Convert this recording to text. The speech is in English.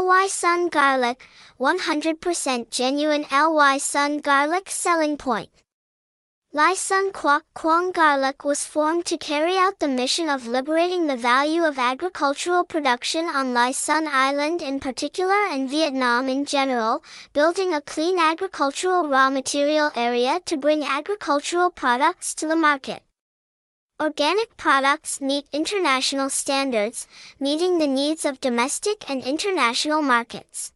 Ly Son Garlic, 100% genuine Ly Son Garlic selling point. Ly Son Quoc Quang Garlic was formed to carry out the mission of liberating the value of agricultural production on Ly Son Island in particular and Vietnam in general, building a clean agricultural raw material area to bring agricultural products to the market. Organic products meet international standards, meeting the needs of domestic and international markets.